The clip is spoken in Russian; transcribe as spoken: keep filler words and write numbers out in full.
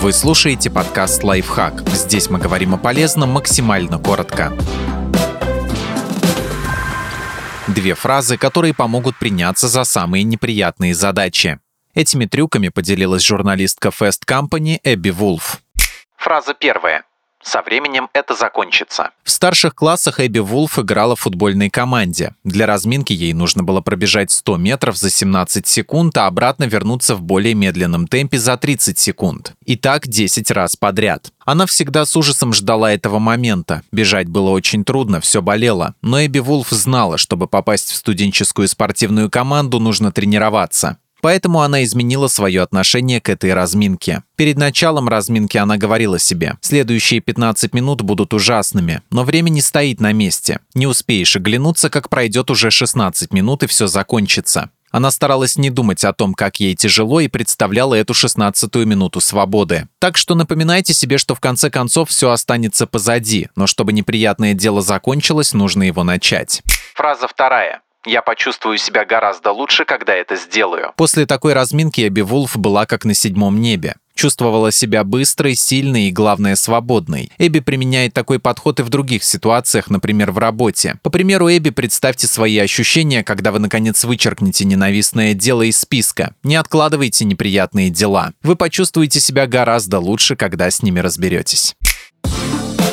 Вы слушаете подкаст «Лайфхак». Здесь мы говорим о полезном максимально коротко. Две фразы, которые помогут приняться за самые неприятные задачи. Этими трюками поделилась журналистка Fast Company Эбби Вулф. Фраза первая. Со временем это закончится. В старших классах Эбби Вулф играла в футбольной команде. Для разминки ей нужно было пробежать сто метров за семнадцать секунд, а обратно вернуться в более медленном темпе за тридцать секунд. И так десять раз подряд. Она всегда с ужасом ждала этого момента. Бежать было очень трудно, все болело. Но Эбби Вулф знала, чтобы попасть в студенческую спортивную команду, нужно тренироваться. Поэтому она изменила свое отношение к этой разминке. Перед началом разминки она говорила себе: «Следующие пятнадцать минут будут ужасными, но время не стоит на месте. Не успеешь оглянуться, как пройдет уже шестнадцать минут и все закончится». Она старалась не думать о том, как ей тяжело, и представляла эту шестнадцатую минуту свободы. Так что напоминайте себе, что в конце концов все останется позади, но чтобы неприятное дело закончилось, нужно его начать. Фраза вторая. «Я почувствую себя гораздо лучше, когда это сделаю». После такой разминки Эбби Вулф была как на седьмом небе. Чувствовала себя быстрой, сильной и, главное, свободной. Эбби применяет такой подход и в других ситуациях, например, в работе. По примеру Эбби, представьте свои ощущения, когда вы, наконец, вычеркнете ненавистное дело из списка. Не откладывайте неприятные дела. Вы почувствуете себя гораздо лучше, когда с ними разберетесь.